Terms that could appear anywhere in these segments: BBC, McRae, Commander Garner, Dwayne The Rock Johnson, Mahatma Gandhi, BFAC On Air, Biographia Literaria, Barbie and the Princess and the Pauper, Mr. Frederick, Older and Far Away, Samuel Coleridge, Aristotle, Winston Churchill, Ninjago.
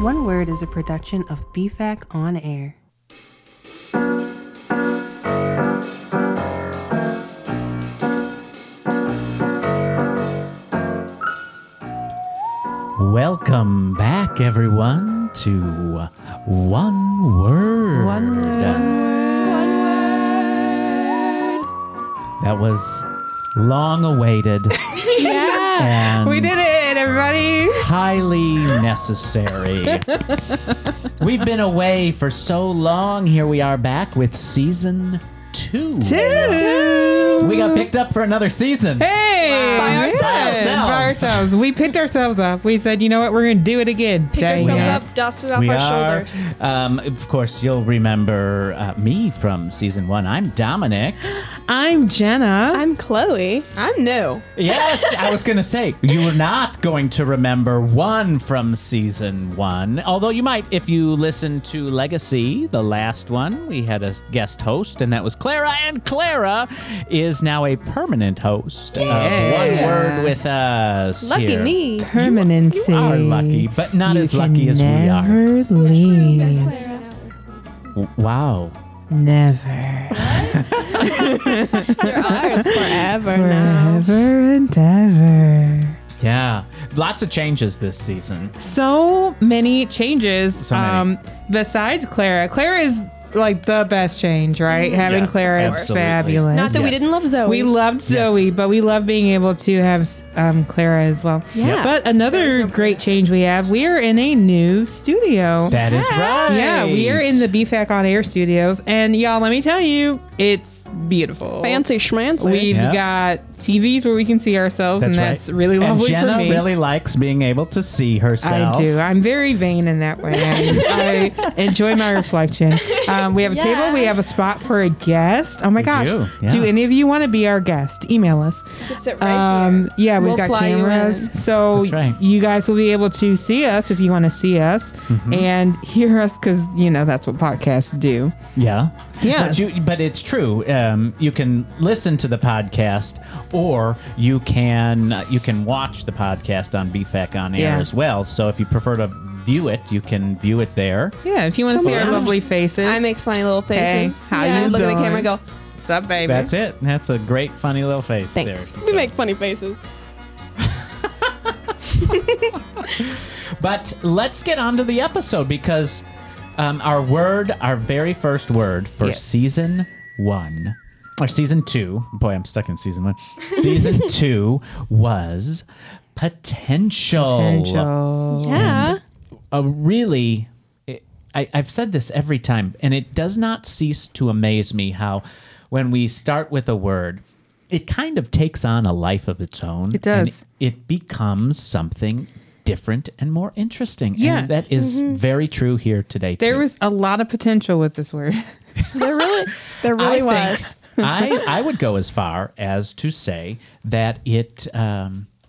One Word is a production of BFAC On Air. Welcome back, everyone, to One Word. One Word. One Word. That was long awaited. Yeah, we did it, everybody. Highly necessary. We've been away for so long. Here we are back with season two. We got picked up for another season. Hey! Wow. By ourselves. We picked ourselves up. We said, you know what? We're going to do it again. Picked ourselves up, dusted off our shoulders. Of course, you'll remember me from season one. I'm Dominic. I'm Jenna. I'm Chloe. I'm new. Yes, I was going to say, you were not going to remember one from season one. Although you might if you listen to Legacy, the last one. We had a guest host, and that was Clara. And Clara is now a permanent host of One Word with us. Lucky here. Me. Permanency. You are lucky, but not as lucky as we are. Never leave. Wow. Never. You're ours forever now. Forever and ever. Yeah. Lots of changes this season. So many changes. So many. Besides Clara. Clara is like the best change, right? Mm-hmm. Having Clara is fabulous. Not that we didn't love Zoe. We loved Zoe, but we love being able to have Clara as well. Yeah. But another great change we have, we are in a new studio. That is right. Yeah, we are in the BFAC On Air studios. And y'all, let me tell you, it's beautiful. Fancy schmancy. We've got TVs where we can see ourselves, that's really lovely for me. And Jenna really likes being able to see herself. I do. I'm very vain in that way. I enjoy my reflection. We have a table. We have a spot for a guest. Oh, my gosh. Do. Yeah. Do any of you want to be our guest? Email us. It's right here. Yeah, we'll got cameras. So you guys will be able to see us if you want to see us and hear us because, you know, that's what podcasts do. Yeah. Yeah. But it's true. You can listen to the podcast, or you can watch the podcast on BFAC On Air as well. So if you prefer to view it, you can view it there. Yeah, if you want to see our lovely faces. I make funny little faces. Hey, how you look doing? At the camera and go, "What's up, baby?" That's it. That's a great funny little face. Thanks. There. We make funny faces. But let's get on to the episode because our very first word for season one, or season two, boy, I'm stuck in season one. Season two was potential. Potential. Yeah. Really, I've said this every time, and it does not cease to amaze me how when we start with a word, it kind of takes on a life of its own. It does. And it becomes something different and more interesting. Yeah. And that is very true here today. There was a lot of potential with this word. there really was. I would go as far as to say that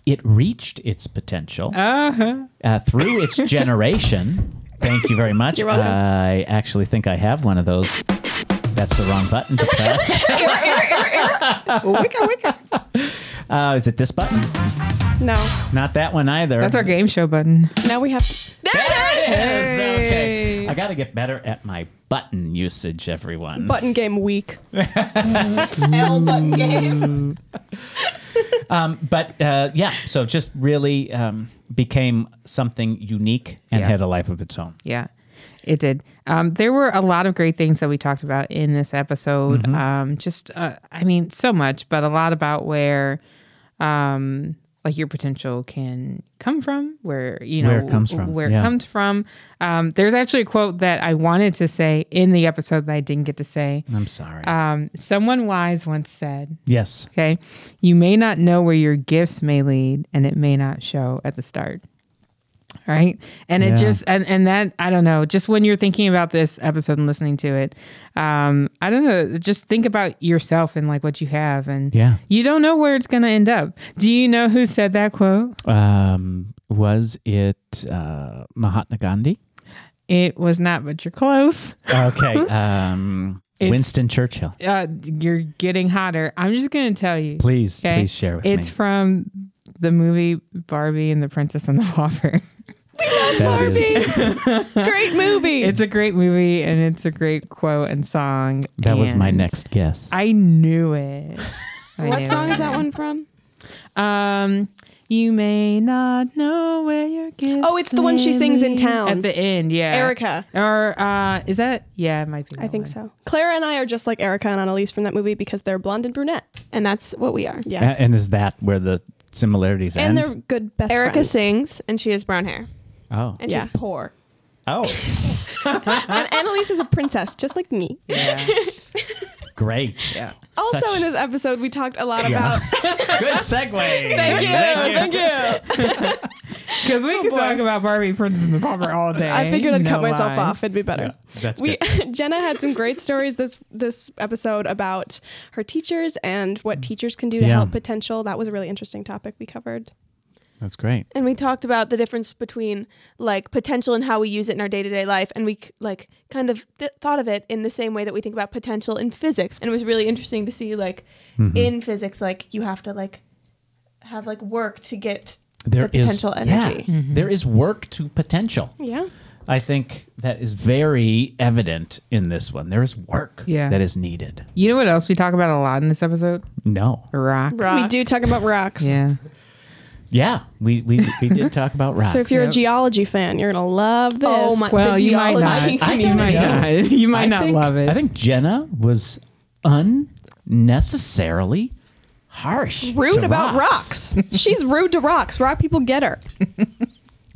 it reached its potential through its generation. Thank you very much. You're welcome. I actually think I have one of those. That's the wrong button to press. Wicca, wicca. Is it this button? No. Not that one either. That's our game show button. Now we have to... There it is! Okay. I got to get better at my button usage, everyone. Button game week. L button game. So just really became something unique and had a life of its own. Yeah, it did. There were a lot of great things that we talked about in this episode. So much, but a lot about where... like your potential can come from, where it comes from. There's actually a quote that I wanted to say in the episode that I didn't get to say. I'm sorry. Someone wise once said, yes. Okay. You may not know where your gifts may lead, and it may not show at the start. Right. And it just, and that, I don't know, just when you're thinking about this episode and listening to it, I don't know, just think about yourself and like what you have and you don't know where it's going to end up. Do you know who said that quote? Was it Mahatma Gandhi? It was not, but you're close. Okay. Winston Churchill. You're getting hotter. I'm just going to tell you. Please share with me. It's from the movie Barbie and the Princess and the Pauper. We love Barbie. Great movie. It's a great movie, and it's a great quote and song. That was my next guess. I knew it. What song is that one from? You may not know where your gifts. Oh, it's the one she sings in town at the end. Yeah, Erica. Or is that? Yeah, it might be. I think so. Clara and I are just like Erica and Annalise from that movie because they're blonde and brunette, and that's what we are. Yeah. And is that where the similarities end? And they're good best friends. Erica sings, and she has brown hair. Oh, and she's poor. Oh, and Annalise is a princess, just like me. Yeah. Great. Yeah. Also, in this episode, we talked a lot about... Good segue. Thank you. Because we could talk about Barbie, Princess and the Pauper all day. I figured I'd cut myself off. It'd be better. Yeah, that's good. Jenna had some great stories this episode about her teachers and what teachers can do to help potential. That was a really interesting topic we covered. That's great. And we talked about the difference between like potential and how we use it in our day-to-day life. And we like kind of thought of it in the same way that we think about potential in physics. And it was really interesting to see like in physics, like you have to like have like work to get the potential energy. Yeah, there is work to potential. Yeah. I think that is very evident in this one. There is work that is needed. You know what else we talk about a lot in this episode? No. Rock. We do talk about rocks. Yeah. Yeah, we did talk about rocks. So if you're a geology fan, you're gonna love this. Oh my! Well, you might not. You might not love it. I think Jenna was unnecessarily harsh. Rude about rocks. She's rude to rocks. Rock people get her.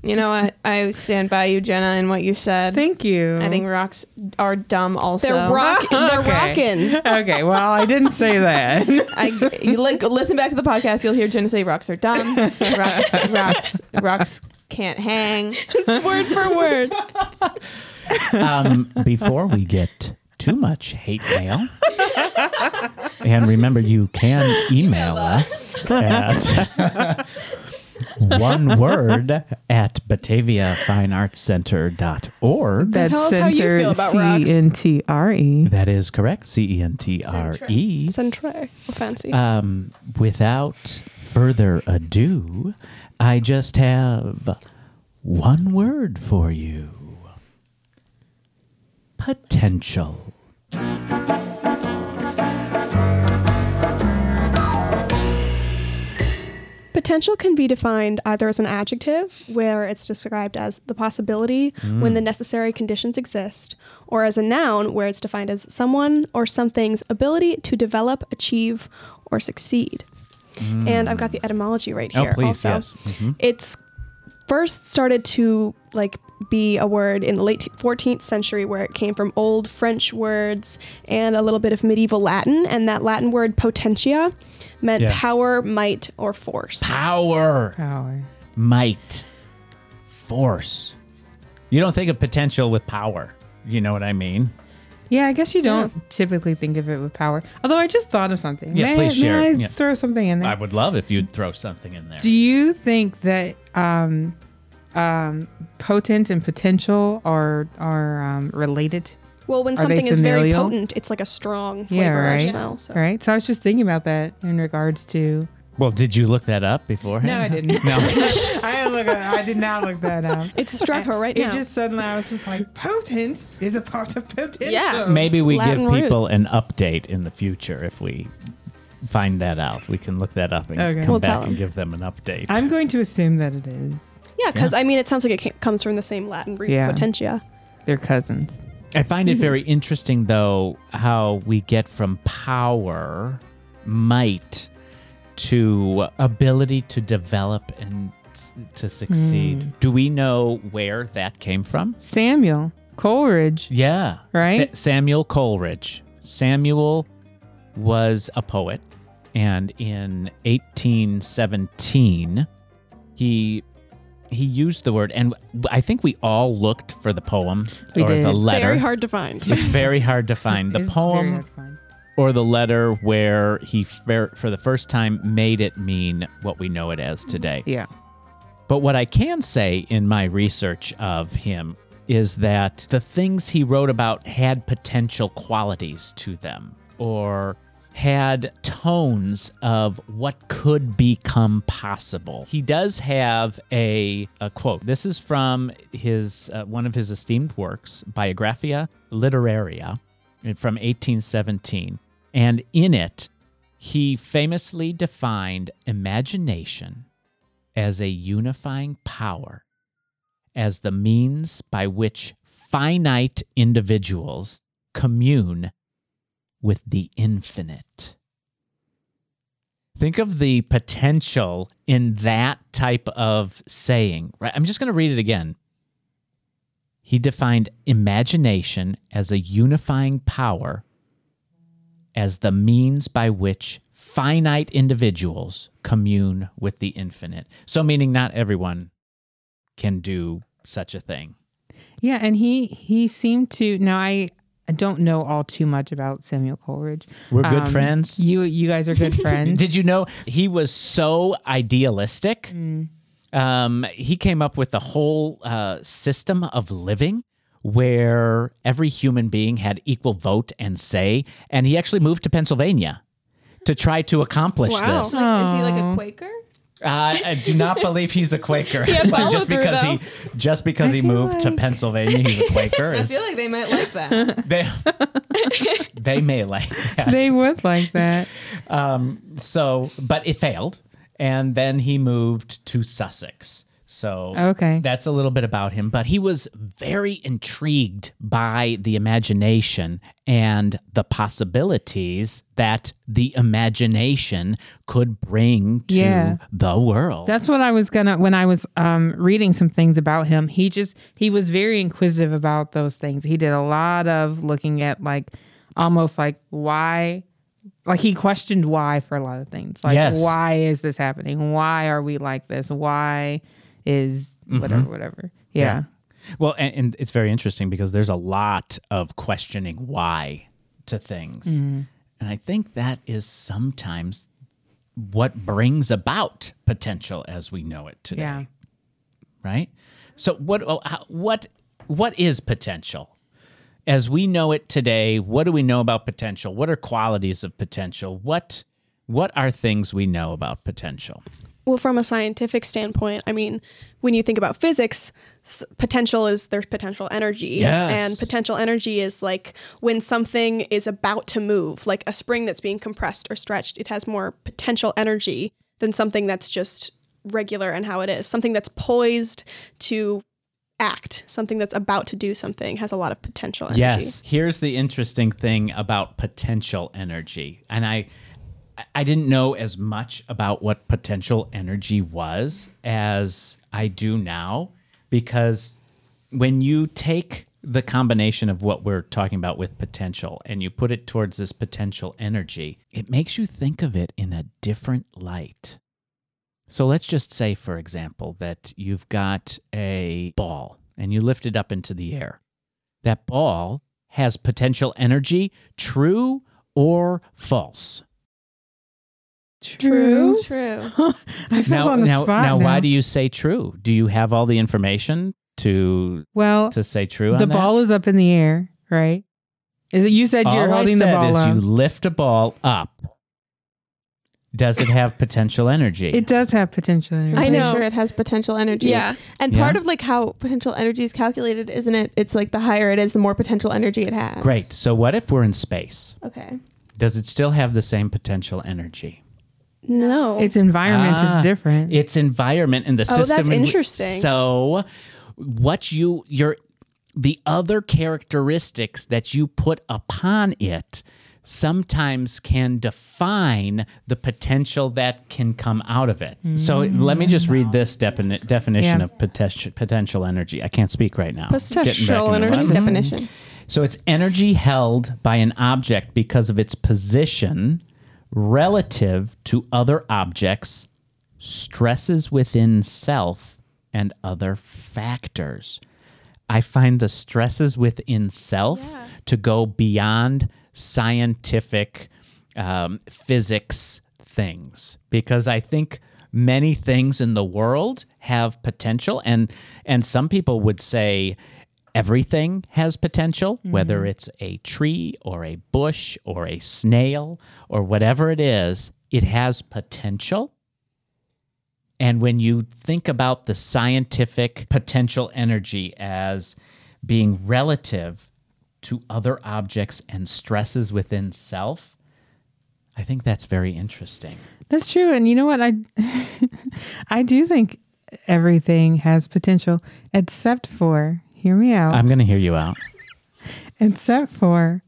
You know what? I stand by you, Jenna, and what you said. Thank you. I think rocks are dumb also. They're rockin'. Okay, well, I didn't say that. Listen back to the podcast. You'll hear Jenna say rocks are dumb. Rocks can't hang. It's word for word. Before we get too much hate mail. And remember, you can email us at... one word at bataviafineartscenter.org. Tell us how you feel about rocks. C-N-T-R-E. That is correct. C-E-N-T-R-E. Centre. Fancy. Without further ado, I just have one word for you. Potential. Potential can be defined either as an adjective, where it's described as the possibility when the necessary conditions exist, or as a noun, where it's defined as someone or something's ability to develop, achieve, or succeed. And I've got the etymology right here. Oh, please, also. Yes. Mm-hmm. It's first started to like be a word in the late 14th century, where it came from old French words and a little bit of medieval Latin, and that Latin word potentia meant power, might, or force. Power. Might. Force. You don't think of potential with power. You know what I mean? Yeah, I guess you don't typically think of it with power. Although I just thought of something. Yeah, please share. May I throw something in there? I would love if you'd throw something in there. Do you think that potent and potential are related? Well, when something is very potent, it's like a strong flavor or smell. So. Right. So I was just thinking about that in regards to... Well, did you look that up beforehand? No, I didn't. No. I did not look that up. It struck her right now. It just suddenly, I was just like, potent is a part of potential. Yeah. Maybe we give people an update in the future if we find that out. We can look that up and come back and give them an update. I'm going to assume that it is. Yeah, because, I mean, it sounds like it comes from the same Latin root, potentia. They're cousins. I find it very interesting, though, how we get from power, might, to ability to develop and to succeed. Do we know where that came from? Samuel Coleridge. Yeah. Right? Samuel Coleridge. Samuel was a poet, and in 1817, he used the word, and I think we all looked for the poem the letter. It's very hard to find. It's very hard to find. The poem or the letter where he, for the first time, made it mean what we know it as today. Yeah. But what I can say in my research of him is that the things he wrote about had potential qualities to them, or had tones of what could become possible. He does have a quote. This is from his one of his esteemed works, Biographia Literaria, from 1817. And in it, he famously defined imagination as a unifying power, as the means by which finite individuals commune with the infinite. Think of the potential in that type of saying, right? I'm just going to read it again. He defined imagination as a unifying power, as the means by which finite individuals commune with the infinite. So meaning not everyone can do such a thing. Yeah, and he seemed to, now I don't know all too much about Samuel Coleridge. We're good friends. You guys are good friends. Did you know he was so idealistic? Mm. He came up with a whole system of living where every human being had equal vote and say, and he actually moved to Pennsylvania to try to accomplish this. Like, is he like a Quaker? I do not believe he's a Quaker. Just because he moved to Pennsylvania, he's a Quaker. I feel like they might like that. They may like that. They would like that. But it failed, and then he moved to Sussex. So that's a little bit about him. But he was very intrigued by the imagination and the possibilities that the imagination could bring to the world. That's what I was when I was reading some things about him, he was very inquisitive about those things. He did a lot of looking at why. Like he questioned why for a lot of things. Why is this happening? Why are we like this? Why is whatever. Yeah. Well, and it's very interesting because there's a lot of questioning why to things. Mm-hmm. And I think that is sometimes what brings about potential as we know it today. Yeah. Right? So what is potential? As we know it today, what do we know about potential? What are qualities of potential? What are things we know about potential? Well, from a scientific standpoint, I mean, when you think about physics, potential is there's potential energy. Yes. And potential energy is like when something is about to move, like a spring that's being compressed or stretched, it has more potential energy than something that's just regular and how it is. Something that's poised to act, something that's about to do something has a lot of potential energy. Yes. Here's the interesting thing about potential energy. And I didn't know as much about what potential energy was as I do now, because when you take the combination of what we're talking about with potential and you put it towards this potential energy, it makes you think of it in a different light. So let's just say, for example, that you've got a ball and you lift it up into the air. That ball has potential energy, true or false? True. I fell on the spot now. Why do you say true? Do you have all the information to say true on that? The ball is up in the air, right? Is it? You said all you're holding the ball up. You lift a ball up. Does it have potential energy? It does have potential energy. I'm pretty sure it has potential energy. Yeah. And part of how potential energy is calculated, isn't it? It's like the higher it is, the more potential energy it has. Great. So what if we're in space? Okay. Does it still have the same potential energy? No. Its environment is different. Its environment and the system. Oh, that's interesting. So what the other characteristics that you put upon it sometimes can define the potential that can come out of it. Mm-hmm. So let me just read this definition of potential energy. I can't speak right now. Potential energy definition. So it's energy held by an object because of its position relative to other objects, stresses within self, and other factors. I find the stresses within self to go beyond scientific physics things, because I think many things in the world have potential, and some people would say everything has potential, mm-hmm. whether it's a tree or a bush or a snail or whatever it is, it has potential. And when you think about the scientific potential energy as being relative to other objects and stresses within self, I think that's very interesting. That's true. And you know what? I do think everything has potential except for, hear me out. I'm going to hear you out. Except for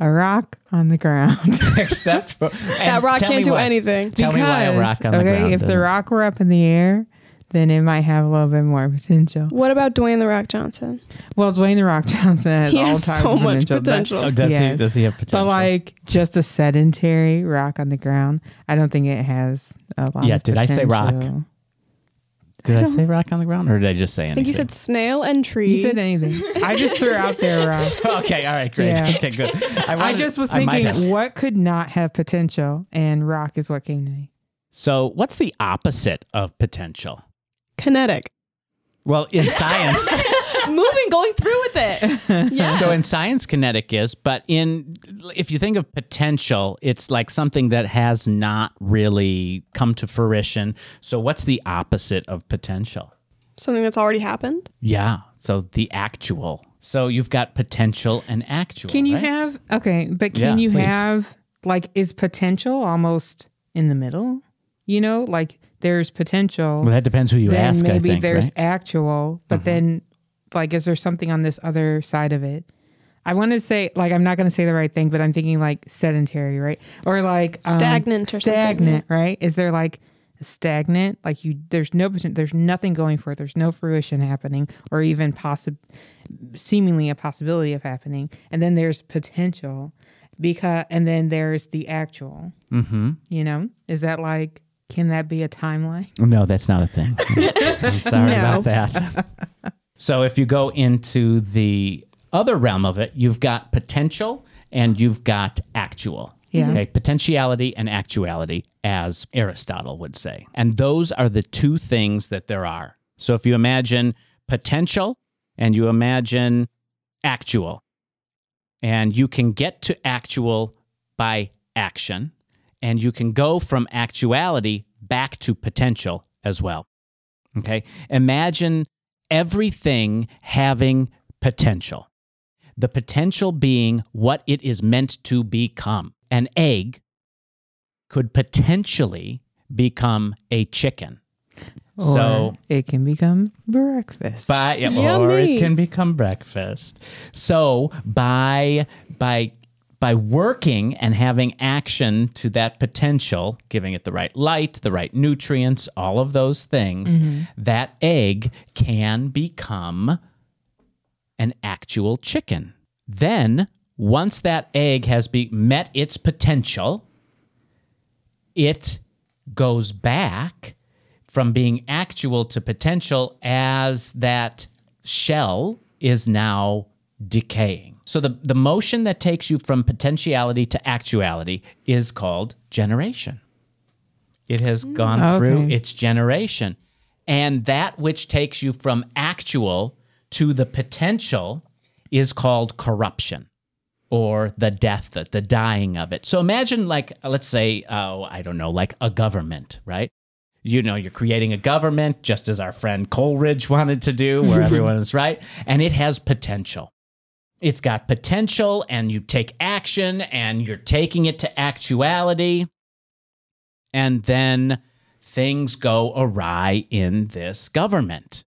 a rock on the ground. Except for... That rock can't do anything. Tell me why a rock on the ground. Okay, if the rock were up in the air, then it might have a little bit more potential. What about Dwayne The Rock Johnson? Well, Dwayne The Rock Johnson has all kinds of potential. He has so much potential. But, oh, does he have potential? But like just a sedentary rock on the ground, I don't think it has a lot of potential. Yeah, did I say rock? Did I say rock on the ground or did I just say anything? I think you said snail and tree. You said anything. I just threw out there rock. Okay, all right, great. Yeah. Okay, good. I just was thinking what could not have potential, and rock is what came to me. So what's the opposite of potential? Kinetic. Well, in science. Moving, going through with it. Yeah. So in science, kinetic is, but if you think of potential, it's like something that has not really come to fruition. So what's the opposite of potential? Something that's already happened? Yeah. So the actual. So you've got potential and actual. Can you have, okay, but can you have, like, is potential almost in the middle? You know, like there's potential. Well, that depends who you ask, maybe I think, there's actual, but mm-hmm. then... Like, is there something on this other side of it? I want to say, like, I'm not going to say the right thing, but I'm thinking like sedentary, right? Or like stagnant or stagnant, something. Right? Is there like stagnant? Like there's no potential, there's nothing going for it. There's no fruition happening or even seemingly a possibility of happening. And then there's potential and then there's the actual, mm-hmm. you know, is that like, can that be a timeline? No, that's not a thing. I'm sorry about that. So if you go into the other realm of it, you've got potential and you've got actual. Yeah. Okay, potentiality and actuality, as Aristotle would say. And those are the two things that there are. So if you imagine potential and you imagine actual, and you can get to actual by action, and you can go from actuality back to potential as well. Okay, imagine everything having potential. The potential being what it is meant to become. An egg could potentially become a chicken. Or so it can become breakfast. Or it can become breakfast. So by working and having action to that potential, giving it the right light, the right nutrients, all of those things, mm-hmm. that egg can become an actual chicken. Then, once that egg has met its potential, it goes back from being actual to potential as that shell is now decaying. So the motion that takes you from potentiality to actuality is called generation. It has gone through its generation. And that which takes you from actual to the potential is called corruption, or the death, the dying of it. So imagine, like, let's say, like a government, right? You know, you're creating a government, just as our friend Coleridge wanted to do, where everyone is right, and it has potential. It's got potential, and you take action, and you're taking it to actuality, and then things go awry in this government.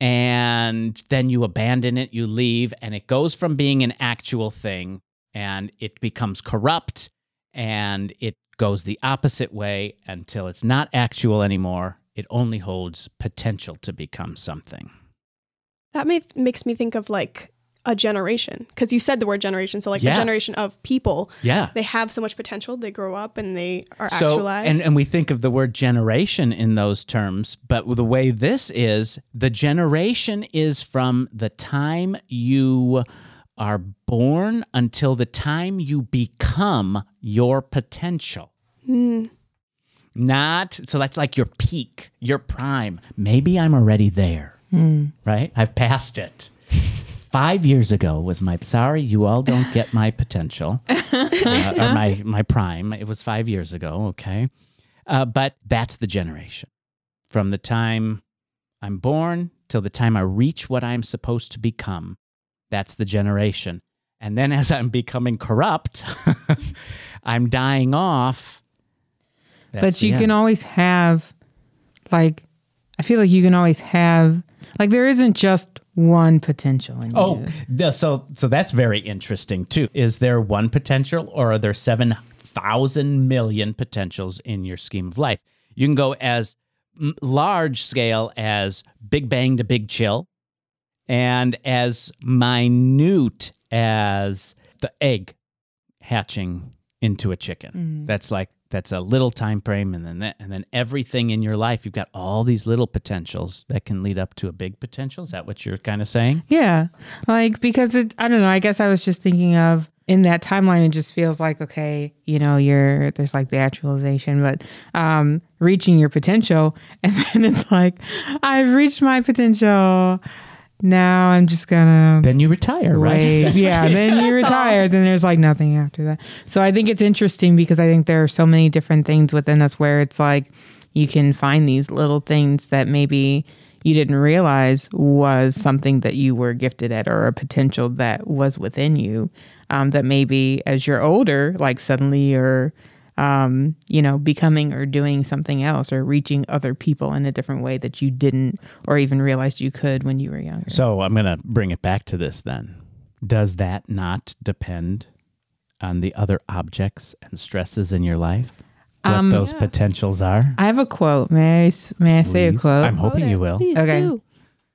And then you abandon it, you leave, and it goes from being an actual thing, and it becomes corrupt, and it goes the opposite way until it's not actual anymore. It only holds potential to become something. That makes me think of, like, a generation, because you said the word generation. So, like, the generation of people, they have so much potential. They grow up and they are actualized. And we think of the word generation in those terms, but the way this is, the generation is from the time you are born until the time you become your potential. Mm. So that's like your peak, your prime. Maybe I'm already there, right? I've passed it. 5 years ago was my, sorry, you all don't get my potential, or my prime. It was 5 years ago, okay? But that's the generation. From the time I'm born till the time I reach what I'm supposed to become, that's the generation. And then as I'm becoming corrupt, I'm dying off. But you can always have, like, I feel like you can always have, like, there isn't just one potential in you. Oh, so that's very interesting, too. Is there one potential, or are there 7,000 million potentials in your scheme of life? You can go as large scale as Big Bang to Big Chill, and as minute as the egg hatching into a chicken. Mm-hmm. That's a little time frame, and then that, and then everything in your life, you've got all these little potentials that can lead up to a big potential. Is that what you're kind of saying? Yeah. Like, because I don't know, I guess I was just thinking of, in that timeline, it just feels like, okay, you know, there's like the actualization, but reaching your potential, and then it's like, I've reached my potential. Now I'm just gonna. Then you retire, wait. Right? Yeah, then you retire. All. Then there's like nothing after that. So I think it's interesting because I think there are so many different things within us where it's like you can find these little things that maybe you didn't realize was something that you were gifted at, or a potential that was within you, that maybe as you're older, like suddenly or you know, becoming or doing something else, or reaching other people in a different way that you didn't or even realized you could when you were younger. So I'm going to bring it back to this then. Does that not depend on the other objects and stresses in your life? What those potentials are? I have a quote. May I say a quote? I'm hoping you will. Please okay. Do.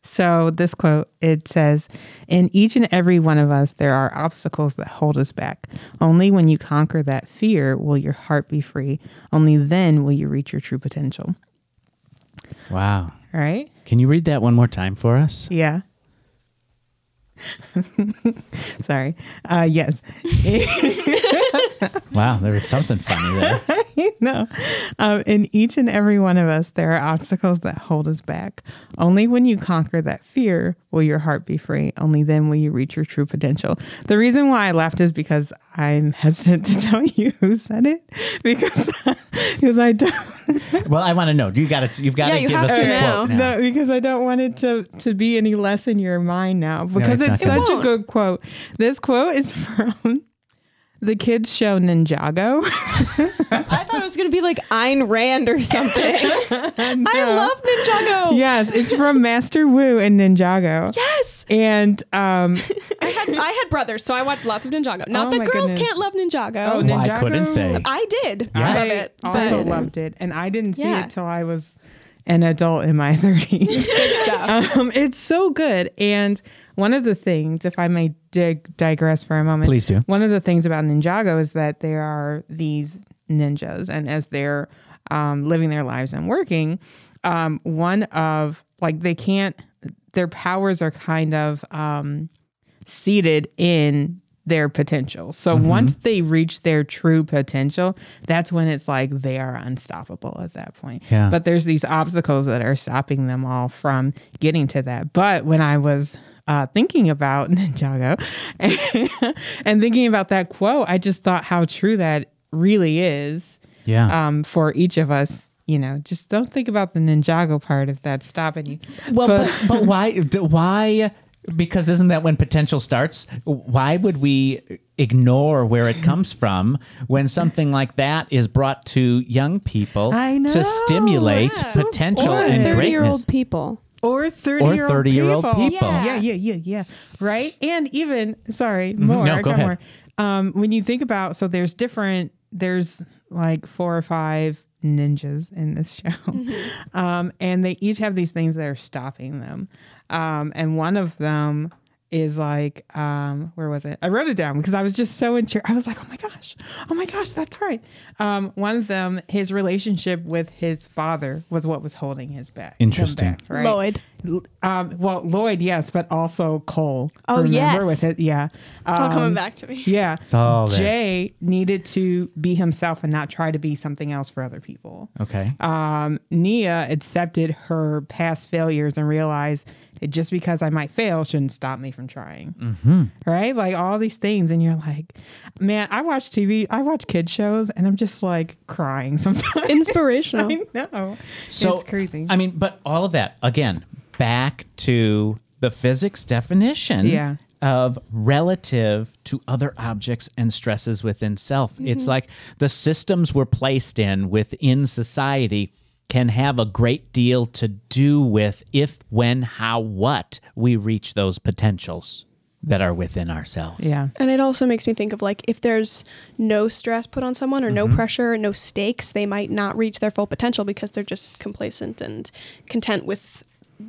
So this quote, it says, "In each and every one of us, there are obstacles that hold us back. Only when you conquer that fear will your heart be free. Only then will you reach your true potential." Wow. Right? Can you read that one more time for us? Yeah. Sorry. Yes. Wow, there was something funny there. No. In each and every one of us, there are obstacles that hold us back. Only when you conquer that fear will your heart be free. Only then will you reach your true potential. The reason why I laughed is because I'm hesitant to tell you who said it, because I don't. Well, I want to know. You've got to give us a quote now. No, because I don't want it to be any less in your mind now, because it's such a good quote. This quote is from the kids' show Ninjago. I thought it was going to be like Ayn Rand or something. No. I love Ninjago. Yes, it's from Master Wu and Ninjago. Yes. And I had brothers, so I watched lots of Ninjago. Not that girls can't love Ninjago. Oh, Ninjago. Why couldn't they? I did. Yeah. I love it. Loved it. And I didn't see it till I was an adult in my 30s. Good stuff. It's so good. And one of the things, if I may digress for a moment. Please do. One of the things about Ninjago is that there are these ninjas, and as they're living their lives and working, one of, like, they can't, their powers are kind of seated in their potential. So once they reach their true potential, that's when it's like they are unstoppable at that point. Yeah. But there's these obstacles that are stopping them all from getting to that. But when I was thinking about Ninjago and thinking about that quote, I just thought how true that really is. Yeah. For each of us. You know, just don't think about the Ninjago part if that's stopping you. Well, but why? Because isn't that when potential starts? Why would we ignore where it comes from when something like that is brought to young people to stimulate potential and 30 greatness? Or 30-year-old people. Yeah. Right? And even, when you think about, so there's like 4 or 5 ninjas in this show. Mm-hmm. And they each have these things that are stopping them. And one of them is like, where was it? I wrote it down because I was just so I was like, oh my gosh, that's right. One of them, his relationship with his father was what was holding his back. Interesting. Back, right? Lloyd. Lloyd, yes, but also Cole. Oh, remember, yes. With it, yeah. It's all coming back to me. Yeah. Jay needed to be himself and not try to be something else for other people. Okay. Nia accepted her past failures and realized Just because I might fail shouldn't stop me from trying. Mm-hmm. Right? Like all these things. And you're like, man, I watch TV. I watch kid shows and I'm just like crying sometimes. It's inspirational. I know. So, it's crazy. I mean, but all of that, again, back to the physics definition. Yeah. Of relative to other objects and stresses within self. Mm-hmm. It's like the systems we're placed in within society can have a great deal to do with if, when, how, what we reach those potentials that are within ourselves. Yeah. And it also makes me think of like if there's no stress put on someone or mm-hmm. no pressure, no stakes, they might not reach their full potential because they're just complacent and content with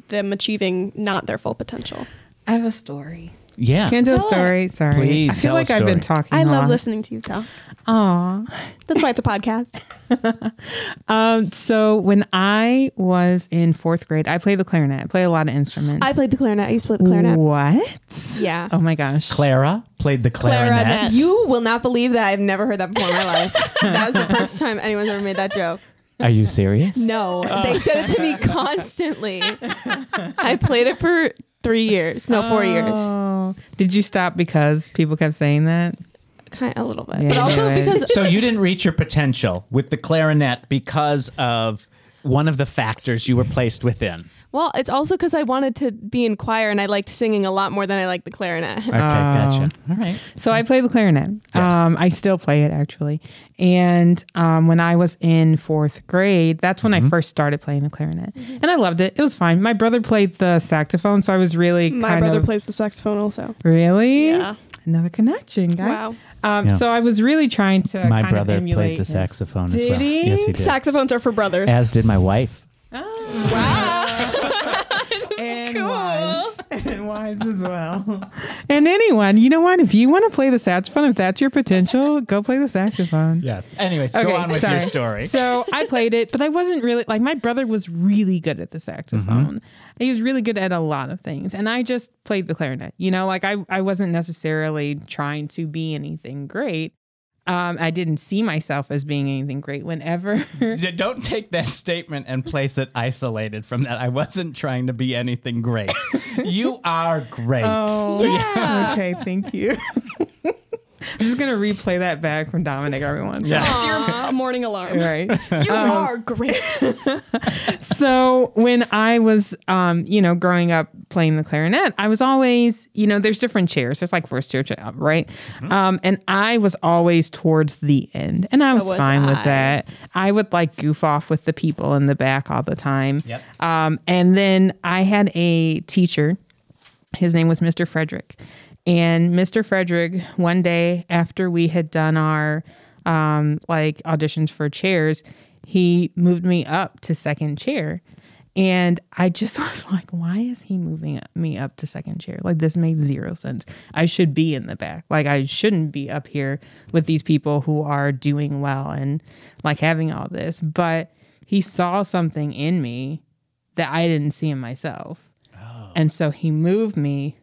them achieving not their full potential. I have a story. Yeah. Can't do a story. Sorry. Please I feel like I've been talking a lot. I love listening to you tell. Aw. That's why it's a podcast. So when I was in fourth grade, I played the clarinet. I played a lot of instruments. I played the clarinet. I used to play the clarinet. What? Yeah. Oh my gosh. Clara played the clarinet. You will not believe that. I've never heard that before in my life. That was the first time anyone's ever made that joke. Are you serious? No. Oh. They said it to me constantly. I played it for 3 years. No, 4 years. Did you stop because people kept saying that? Kind of, a little bit. Yeah, but also because... So you didn't reach your potential with the clarinet because of one of the factors you were placed within. Well, it's also because I wanted to be in choir and I liked singing a lot more than I liked the clarinet. Okay, gotcha. All right. So I play the clarinet. Yes. I still play it, actually. And when I was in fourth grade, that's when mm-hmm. I first started playing the clarinet. Mm-hmm. And I loved it. It was fine. My brother played the saxophone, so I was really My brother plays the saxophone also. Really? Yeah. Another connection, guys. Wow. Yeah. So I was really trying to kind of emulate. My brother played the saxophone as well. Did he? Yes, he did. Saxophones are for brothers. As did my wife. Oh. Wow. And cool. wives as well. And anyone, you know what? If you want to play the saxophone, if that's your potential, go play the saxophone. Yes. Anyways, okay, go on with your story. So I played it, but I wasn't really, like my brother was really good at the saxophone. Mm-hmm. He was really good at a lot of things. And I just played the clarinet. You know, like I wasn't necessarily trying to be anything great. I didn't see myself as being anything great whenever. Don't take that statement and place it isolated from that. I wasn't trying to be anything great. You are great. Oh, yeah. Okay, thank you. I'm just going to replay that back from Dominic, everyone. Yeah. It's your morning alarm. Right. You are great. So when I was, growing up playing the clarinet, I was always, there's different chairs. There's like first chair up, right? Mm-hmm. And I was always towards the end. And I was fine with that. I would like goof off with the people in the back all the time. Yep. And then I had a teacher. His name was Mr. Frederick. And Mr. Frederick, one day after we had done our auditions for chairs, he moved me up to second chair. And I just was like, why is he moving me up to second chair? Like, this made zero sense. I should be in the back. Like, I shouldn't be up here with these people who are doing well and like having all this. But he saw something in me that I didn't see in myself. Oh. And so he moved me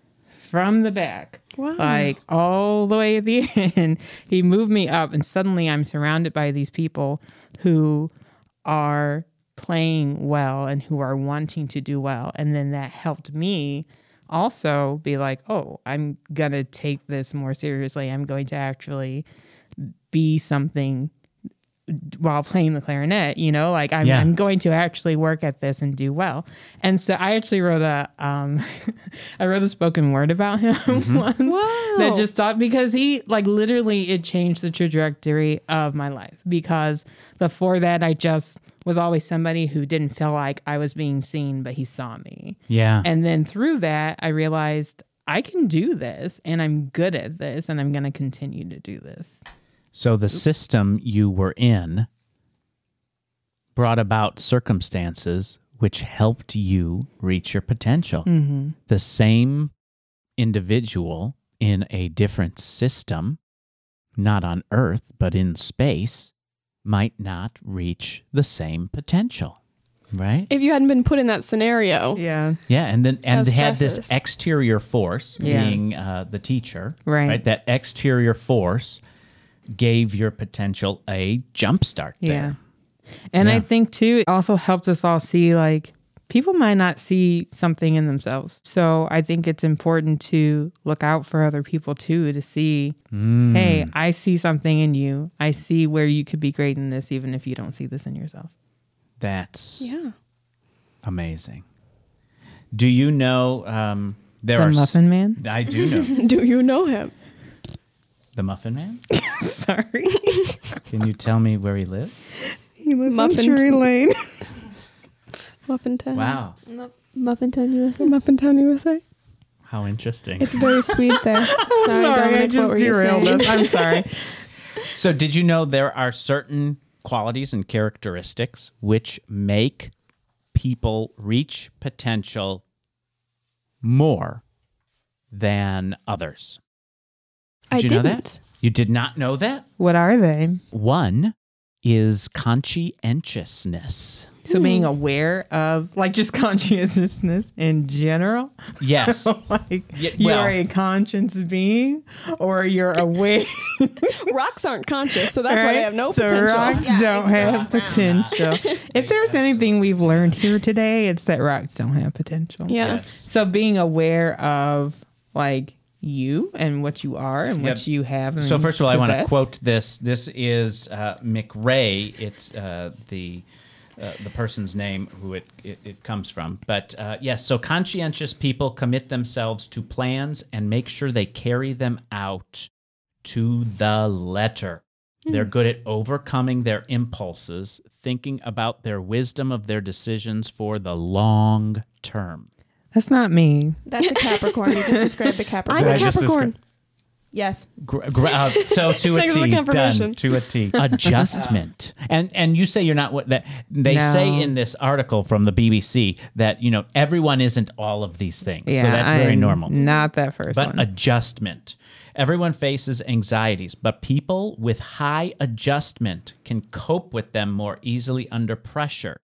from the back, wow, like all the way at the end. He moved me up and suddenly I'm surrounded by these people who are playing well and who are wanting to do well. And then that helped me also be like, oh, I'm going to take this more seriously. I'm going to actually be something while playing the clarinet, I'm going to actually work at this and do well. And so I actually wrote a spoken word about him mm-hmm. once. Wow. That just thought, because he literally it changed the trajectory of my life, because before that I just was always somebody who didn't feel like I was being seen, but he saw me. Yeah. And then through that I realized I can do this and I'm good at this and I'm going to continue to do this. So the system you were in brought about circumstances which helped you reach your potential. Mm-hmm. The same individual in a different system, not on Earth, but in space, might not reach the same potential, right? If you hadn't been put in that scenario. Yeah. Yeah, and they had this exterior force, being the teacher, right? That exterior force gave your potential a jump start there. Yeah. And I think too, it also helped us all see people might not see something in themselves. So I think it's important to look out for other people too, to see, hey, I see something in you. I see where you could be great in this, even if you don't see this in yourself. That's amazing. Do you know the Muffin Man? I do know. Do you know him? The Muffin Man? Sorry. Can you tell me where he lives? He lives Muffin on Drury Lane. Muffintown. Wow. Muffintown, USA. Muffintown, USA. How interesting. It's very sweet there. Sorry, Dominic, I just derailed us. I'm sorry. So did you know there are certain qualities and characteristics which make people reach potential more than others? Did you know that? You did not know that? What are they? One is conscientiousness. So being aware of, like, just conscientiousness in general? Yes. Like, you're a conscious being, or you're aware. Rocks aren't conscious, so that's why they have no potential. Rocks don't have potential. If there's anything we've learned here today, it's that rocks don't have potential. Yeah. Yes. So being aware of, like, you and what you are and what you have. So first of all, I want to quote this. This is McRae. It's the person's name who it comes from. But so conscientious people commit themselves to plans and make sure they carry them out to the letter. They're good at overcoming their impulses, thinking about their wisdom of their decisions for the long term. That's not me. That's a Capricorn. You just described a Capricorn. I'm a Capricorn. Yes. So to a T, done. To a T. Adjustment. And you say you're not what that they say in this article from the BBC that, you know, everyone isn't all of these things. Yeah, so that's very normal. Not that first one. But adjustment. Everyone faces anxieties, but people with high adjustment can cope with them more easily under pressure.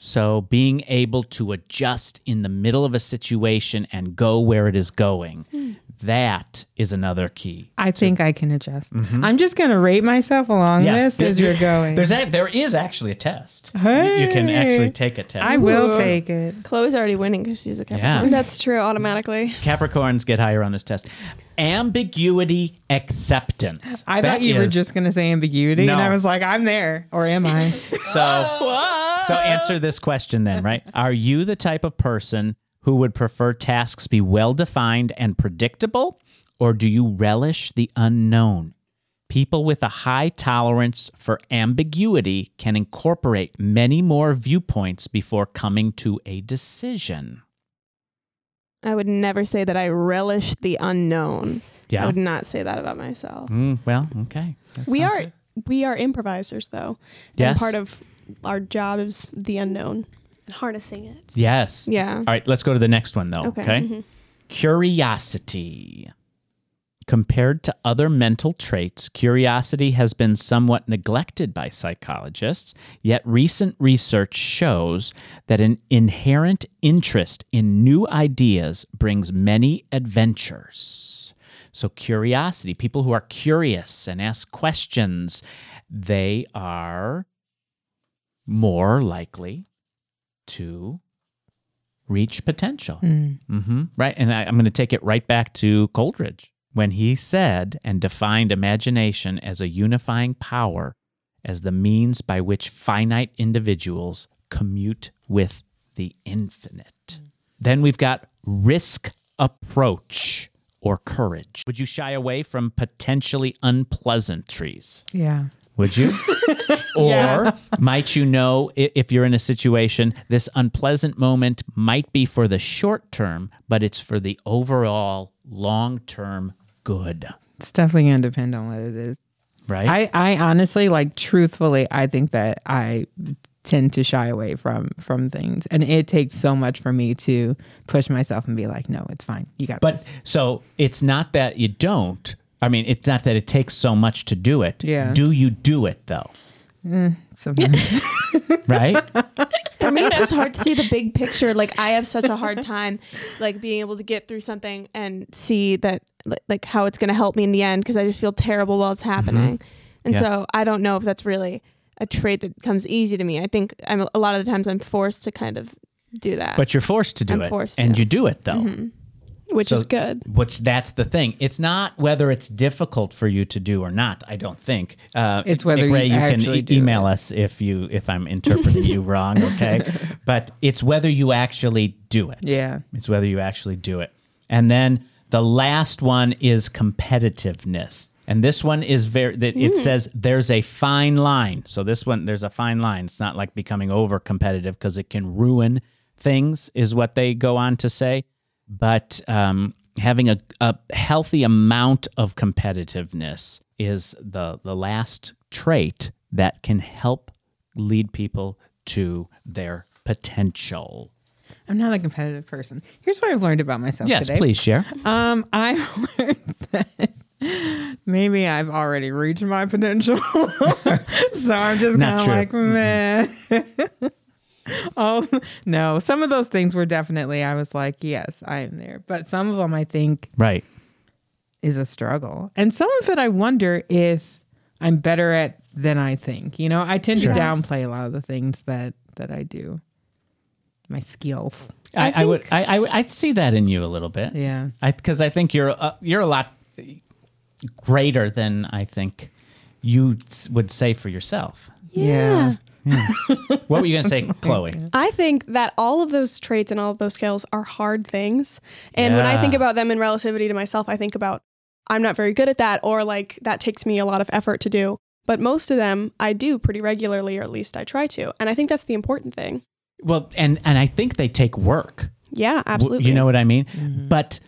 So being able to adjust in the middle of a situation and go where it is going, that is another key. I think I can adjust. Mm-hmm. I'm just going to rate myself along this as you're going. There is actually a test. Hey. You can actually take a test. I will take it. Chloe's already winning because she's a Capricorn. Yeah. That's true, automatically. Capricorns get higher on this test. Ambiguity acceptance. I thought you were just going to say ambiguity, and I was like, I'm there, or am I? So answer this question then, right? Are you the type of person who would prefer tasks be well-defined and predictable, or do you relish the unknown? People with a high tolerance for ambiguity can incorporate many more viewpoints before coming to a decision. I would never say that I relish the unknown. Yeah. I would not say that about myself. Well, okay. We are improvisers, though. Yes. And part of our job is the unknown and harnessing it. Yes. Yeah. All right, let's go to the next one, though. Okay. Mm-hmm. Curiosity. Compared to other mental traits, curiosity has been somewhat neglected by psychologists, yet recent research shows that an inherent interest in new ideas brings many adventures. So curiosity, people who are curious and ask questions, they are more likely to reach potential. Right? And I'm going to take it right back to Coleridge, when he said and defined imagination as a unifying power, as the means by which finite individuals commute with the infinite. Then we've got risk approach or courage. Would you shy away from potentially unpleasantries? Yeah. Would you? Or might you know, if you're in a situation, this unpleasant moment might be for the short term, but it's for the overall long-term good. It's definitely going to depend on what it is. Right? I honestly, like, truthfully, I think that I tend to shy away from things. And it takes so much for me to push myself and be like, no, it's fine. You got this. So it's not that you don't. I mean, it's not that it takes so much to do it. Yeah. Do you do it, though? Sometimes. Right? For me, it's just hard to see the big picture. Like, I have such a hard time, like, being able to get through something and see that, like, how it's going to help me in the end, because I just feel terrible while it's happening. And so I don't know if that's really a trait that comes easy to me. I think a lot of the times I'm forced to kind of do that. But you're forced to do You do it though. Mm-hmm. Which is good. Which that's the thing. It's not whether it's difficult for you to do or not, I don't think. It's whether McRae, you can email us if I'm interpreting you wrong, okay? But it's whether you actually do it. Yeah. It's whether you actually do it. And then the last one is competitiveness. And this one is it says there's a fine line. So this one, there's a fine line. It's not like becoming over competitive because it can ruin things is what they go on to say. But having a healthy amount of competitiveness is the last trait that can help lead people to their potential. I'm not a competitive person. Here's what I've learned about myself today. Yes, please share. I've learned that maybe I've already reached my potential. So I'm just kind of like, meh. Oh, no. Some of those things were definitely, I was like, yes, I am there. But some of them I think is a struggle. And some of it I wonder if I'm better at than I think. You know, I tend to downplay a lot of the things that I do. My skills. I see that in you a little bit. Yeah. Because I think you're a lot greater than I think you would say for yourself. Yeah. What were you going to say, Chloe? I think that all of those traits and all of those skills are hard things. And when I think about them in relativity to myself, I think about I'm not very good at that, or like that takes me a lot of effort to do. But most of them I do pretty regularly, or at least I try to. And I think that's the important thing. Well, and I think they take work. Yeah, absolutely. You know what I mean? Mm-hmm. But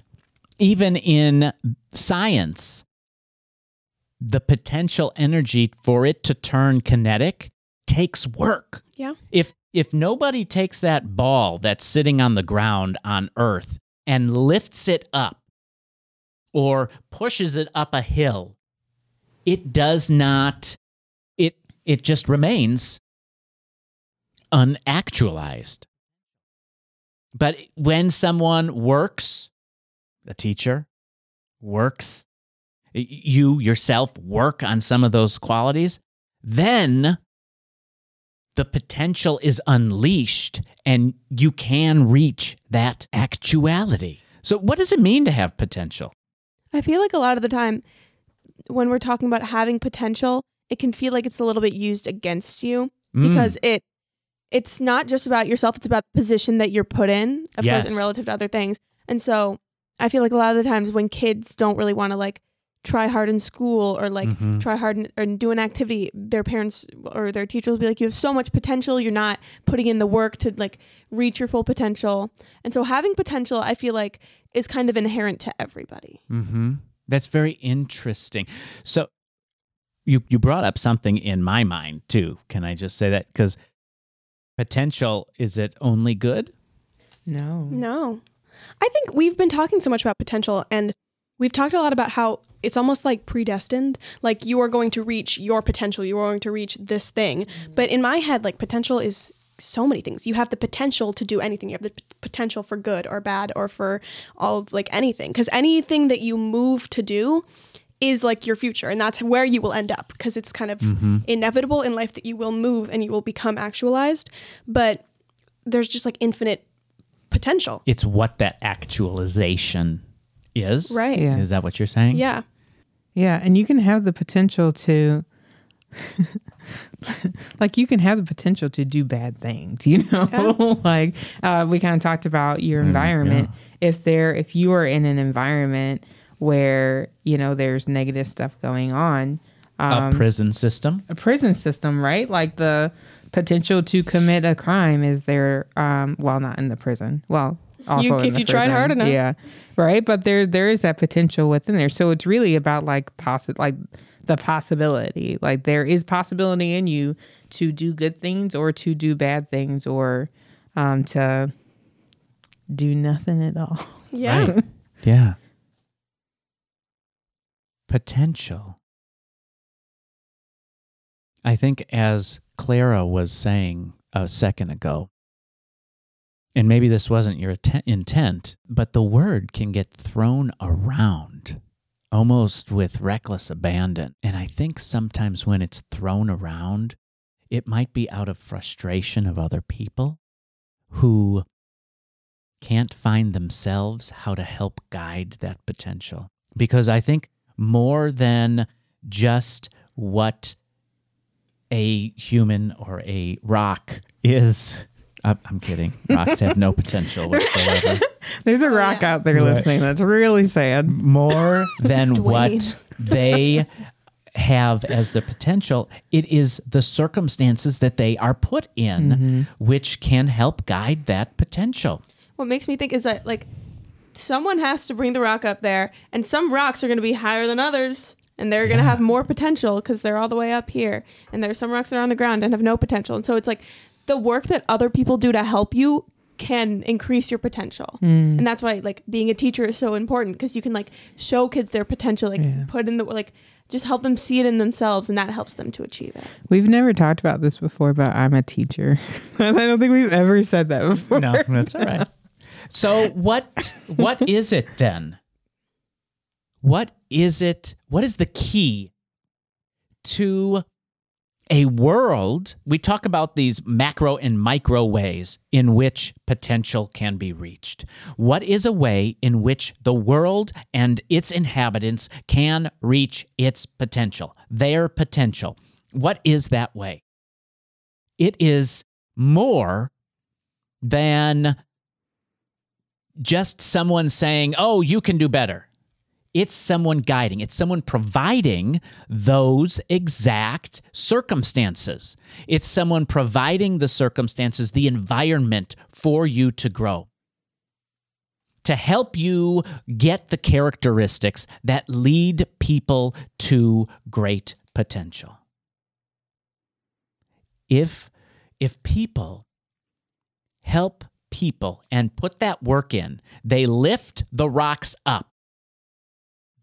even in science, the potential energy for it to turn kinetic takes work. Yeah. If nobody takes that ball that's sitting on the ground on Earth and lifts it up or pushes it up a hill, it does not, it just remains unactualized. But when someone works, a teacher works, you yourself work on some of those qualities, then the potential is unleashed and you can reach that actuality. So what does it mean to have potential? I feel like a lot of the time when we're talking about having potential, it can feel like it's a little bit used against you because it's not just about yourself. It's about the position that you're put in, of course, and relative to other things. And so I feel like a lot of the times when kids don't really want to like try hard in school or like try hard and do an activity, their parents or their teachers will be like, you have so much potential. You're not putting in the work to like reach your full potential. And so having potential, I feel like, is kind of inherent to everybody. Mm-hmm. That's very interesting. So you brought up something in my mind too. Can I just say that? Because potential, is it only good? No. I think we've been talking so much about potential, and we've talked a lot about how it's almost like predestined, like you are going to reach your potential, you are going to reach this thing. But in my head, like potential is so many things. You have the potential to do anything. You have the potential for good or bad or for all of, like anything, because anything that you move to do is like your future, and that's where you will end up, because it's kind of inevitable in life that you will move and you will become actualized. But there's just like infinite potential. It's what that actualization is. Right. Yeah. Is that what you're saying? Yeah. Yeah. And you can have the potential to like you can have the potential to do bad things, you know, like we kind of talked about your environment. Yeah. If you are in an environment where, you know, there's negative stuff going on. A prison system, right? Like the potential to commit a crime is there, not in the prison. Well, also if you tried hard enough. Yeah, right? But there is that potential within there. So it's really about like the possibility. Like there is possibility in you to do good things or to do bad things or to do nothing at all. Yeah. Right. Yeah. Potential. I think as Clara was saying a second ago, and maybe this wasn't your intent, but the word can get thrown around almost with reckless abandon. And I think sometimes when it's thrown around, it might be out of frustration of other people who can't find themselves how to help guide that potential. Because I think more than just what a human or a rock is, I'm kidding. Rocks have no potential whatsoever. There's a rock out there listening that's really sad. More than what they have as the potential, it is the circumstances that they are put in, mm-hmm. which can help guide that potential. What makes me think is that, like, someone has to bring the rock up there, and some rocks are going to be higher than others, and they're going to have more potential because they're all the way up here. And there are some rocks that are on the ground and have no potential. And so it's like the work that other people do to help you can increase your potential. Mm. And that's why, like, being a teacher is so important, because you can, like, show kids their potential, like, put in the, like, just help them see it in themselves, and that helps them to achieve it. We've never talked about this before, but I'm a teacher. I don't think we've ever said that before. No, that's all right. So what is it then? What is it? What is the key to a world? We talk about these macro and micro ways in which potential can be reached. What is a way in which the world and its inhabitants can reach its potential, their potential? What is that way? It is more than just someone saying, oh, you can do better. It's someone guiding. It's someone providing those exact circumstances. It's someone providing the circumstances, the environment for you to grow, to help you get the characteristics that lead people to great potential. If people help people and put that work in, they lift the rocks up.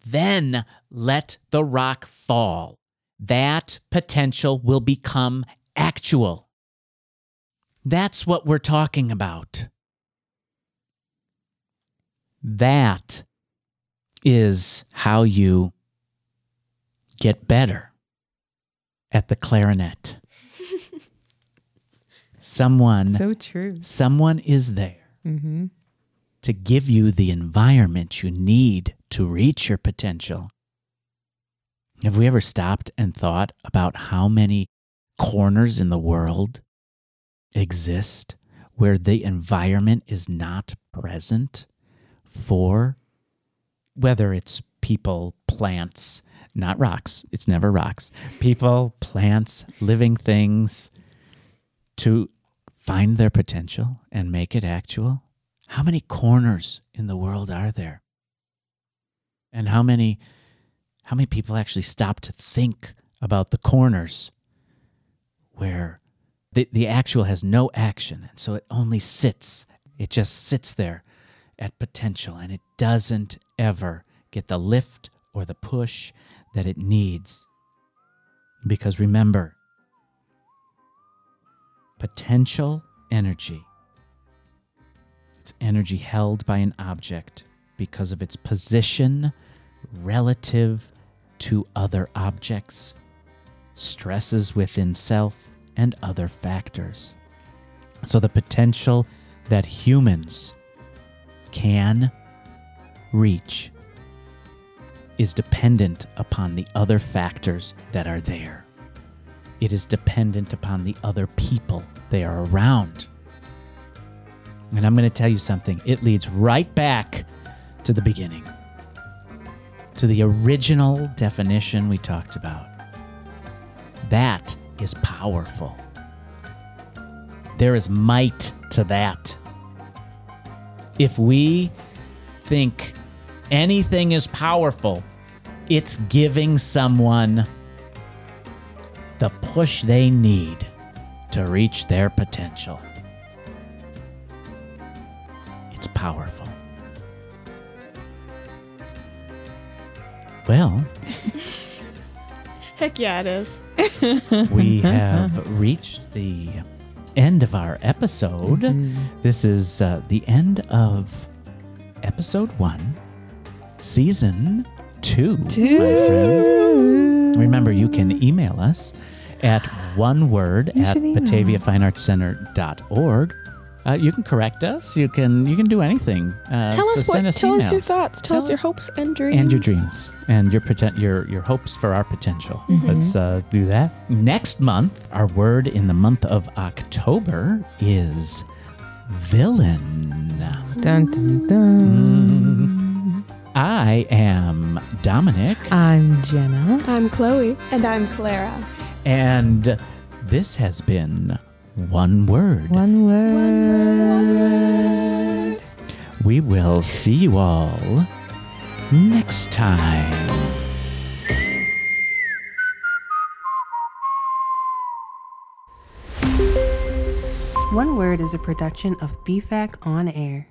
Then let the rock fall. That potential will become actual. That's what we're talking about. That is how you get better at the clarinet. Someone is there mm-hmm. to give you the environment you need to reach your potential. Have we ever stopped and thought about how many corners in the world exist where the environment is not present for, whether it's people, plants, not rocks, it's never rocks, people, plants, living things, to find their potential and make it actual? How many corners in the world are there? And how many people actually stop to think about the corners where the actual has no action, and so it only sits. It just sits there at potential, and it doesn't ever get the lift or the push that it needs. Because remember, potential energy. It's energy held by an object because of its position relative to other objects, stresses within self, and other factors. So the potential that humans can reach is dependent upon the other factors that are there. It is dependent upon the other people they are around. And I'm going to tell you something. It leads right back to the beginning, to the original definition we talked about. That is powerful. There is might to that. If we think anything is powerful, it's giving someone the push they need to reach their potential. It's powerful. Well, heck yeah, it is. We have reached the end of our episode. Mm-hmm. This is the end of episode 1, season 2, my friends. Remember, you can email us at oneword@bataviafineartscenter.org. You can correct us. You can do anything. Tell us your thoughts. Tell us your hopes and dreams. And your dreams and your hopes for our potential. Mm-hmm. Let's do that. Next month, our word in the month of October is villain. Dun, dun, dun. I am Dominic. I'm Jenna. I'm Chloe. And I'm Clara. And this has been One Word. We will see you all next time. One Word is a production of BFAC On Air.